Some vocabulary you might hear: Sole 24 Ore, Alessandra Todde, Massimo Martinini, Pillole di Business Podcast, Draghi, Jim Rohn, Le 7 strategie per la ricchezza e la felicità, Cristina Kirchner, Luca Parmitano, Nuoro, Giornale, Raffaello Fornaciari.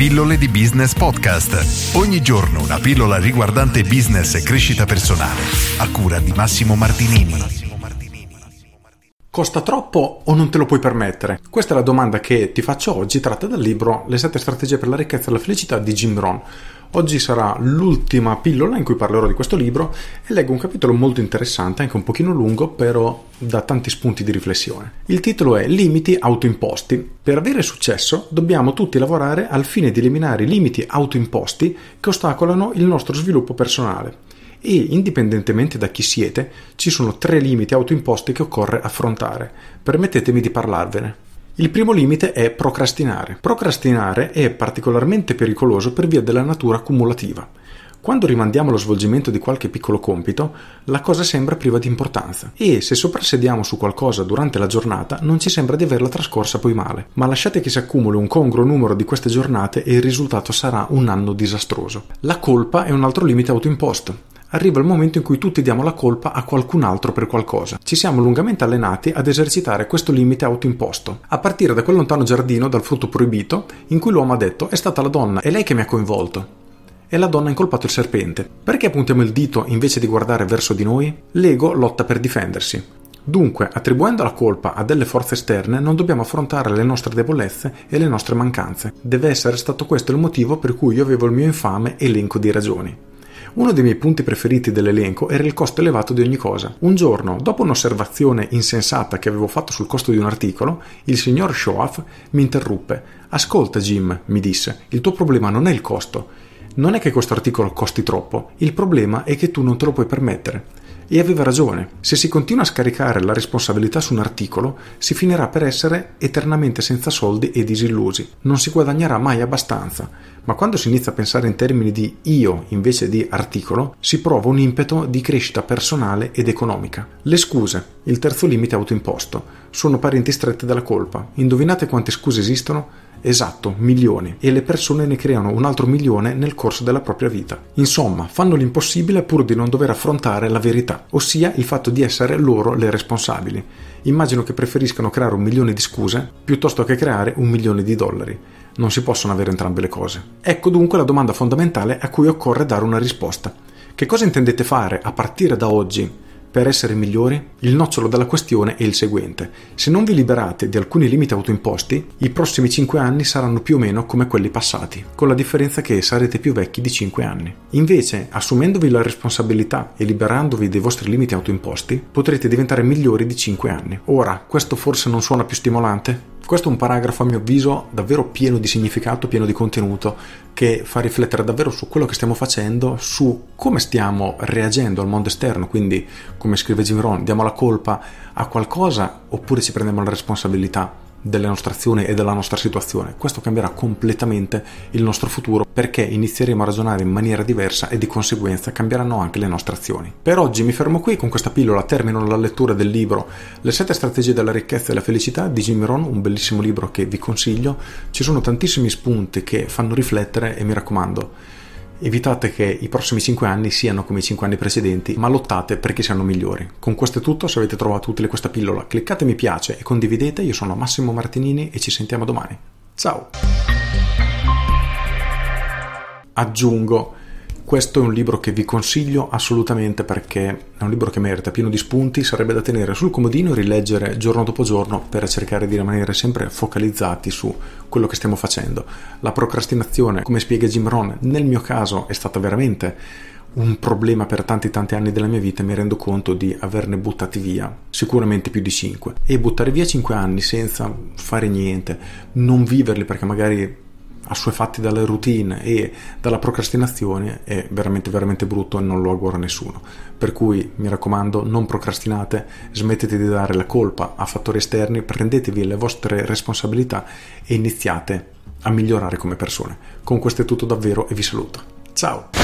Pillole di Business Podcast. Ogni giorno una pillola riguardante business e crescita personale, a cura di Massimo Martinini. Costa troppo o non te lo puoi permettere? Questa è la domanda che ti faccio oggi, tratta dal libro Le 7 strategie per la ricchezza e la felicità di Jim Rohn. Oggi sarà l'ultima pillola in cui parlerò di questo libro e leggo un capitolo molto interessante, anche un pochino lungo, però dà tanti spunti di riflessione. Il titolo è Limiti autoimposti. Per avere successo dobbiamo tutti lavorare al fine di eliminare i limiti autoimposti che ostacolano il nostro sviluppo personale. E indipendentemente da chi siete, ci sono 3 limiti autoimposti che occorre affrontare. Permettetemi di parlarvene. Il primo limite è procrastinare. Procrastinare è particolarmente pericoloso per via della natura cumulativa. Quando rimandiamo lo svolgimento di qualche piccolo compito, la cosa sembra priva di importanza e se soprassediamo su qualcosa durante la giornata non ci sembra di averla trascorsa poi male. Ma lasciate che si accumuli un congruo numero di queste giornate e il risultato sarà un anno disastroso. La colpa è un altro limite autoimposto. Arriva il momento in cui tutti diamo la colpa a qualcun altro per qualcosa. Ci siamo lungamente allenati ad esercitare questo limite autoimposto, a partire da quel lontano giardino dal frutto proibito in cui l'uomo ha detto «è stata la donna, è lei che mi ha coinvolto». E la donna ha incolpato il serpente. Perché puntiamo il dito invece di guardare verso di noi? L'ego lotta per difendersi. Dunque, attribuendo la colpa a delle forze esterne, non dobbiamo affrontare le nostre debolezze e le nostre mancanze. Deve essere stato questo il motivo per cui io avevo il mio infame elenco di ragioni. Uno dei miei punti preferiti dell'elenco era il costo elevato di ogni cosa. Un giorno, dopo un'osservazione insensata che avevo fatto sul costo di un articolo, il signor Shoaf mi interruppe. «Ascolta Jim», mi disse, «il tuo problema non è il costo. Non è che questo articolo costi troppo. Il problema è che tu non te lo puoi permettere». E aveva ragione. Se si continua a scaricare la responsabilità su un articolo, si finirà per essere eternamente senza soldi e disillusi. Non si guadagnerà mai abbastanza. Ma quando si inizia a pensare in termini di io invece di articolo, si prova un impeto di crescita personale ed economica. Le scuse, il terzo limite autoimposto, sono parenti strette della colpa. Indovinate quante scuse esistono? Esatto, milioni, e le persone ne creano un altro milione nel corso della propria vita. Insomma, fanno l'impossibile pur di non dover affrontare la verità, ossia il fatto di essere loro le responsabili. Immagino che preferiscano creare 1 milione di scuse piuttosto che creare 1 milione di dollari. Non si possono avere entrambe le cose. Ecco dunque la domanda fondamentale a cui occorre dare una risposta. Che cosa intendete fare a partire da oggi per essere migliori? Il nocciolo della questione è il seguente. Se non vi liberate di alcuni limiti autoimposti, i prossimi 5 anni saranno più o meno come quelli passati, con la differenza che sarete più vecchi di 5 anni. Invece, assumendovi la responsabilità e liberandovi dei vostri limiti autoimposti, potrete diventare migliori di 5 anni. Ora, questo forse non suona più stimolante? Questo è un paragrafo, a mio avviso, davvero pieno di significato, pieno di contenuto, che fa riflettere davvero su quello che stiamo facendo, su come stiamo reagendo al mondo esterno. Quindi, come scrive Jim Rohn, diamo la colpa a qualcosa oppure ci prendiamo la responsabilità delle nostre azioni e della nostra situazione. Questo cambierà completamente il nostro futuro, perché inizieremo a ragionare in maniera diversa e di conseguenza cambieranno anche le nostre azioni. Per oggi mi fermo qui con questa pillola, termino la lettura del libro Le 7 strategie della ricchezza e la felicità di Jim Rohn, un bellissimo libro che vi consiglio. Ci sono tantissimi spunti che fanno riflettere e mi raccomando, evitate che i prossimi 5 anni siano come i 5 anni precedenti, ma lottate perché siano migliori. Con questo è tutto, se avete trovato utile questa pillola, cliccate mi piace e condividete. Io sono Massimo Martinini e ci sentiamo domani. Ciao! Aggiungo, questo è un libro che vi consiglio assolutamente perché è un libro che merita, pieno di spunti, sarebbe da tenere sul comodino e rileggere giorno dopo giorno per cercare di rimanere sempre focalizzati su quello che stiamo facendo. La procrastinazione, come spiega Jim Rohn, nel mio caso è stata veramente un problema per tanti anni della mia vita e mi rendo conto di averne buttati via sicuramente più di 5. E buttare via 5 anni senza fare niente, non viverli perché magari assuefatti dalle routine e dalla procrastinazione è veramente brutto e non lo auguro a nessuno. Per cui mi raccomando, non procrastinate, smettete di dare la colpa a fattori esterni, prendetevi le vostre responsabilità e iniziate a migliorare come persone. Con questo è tutto davvero e vi saluto. Ciao!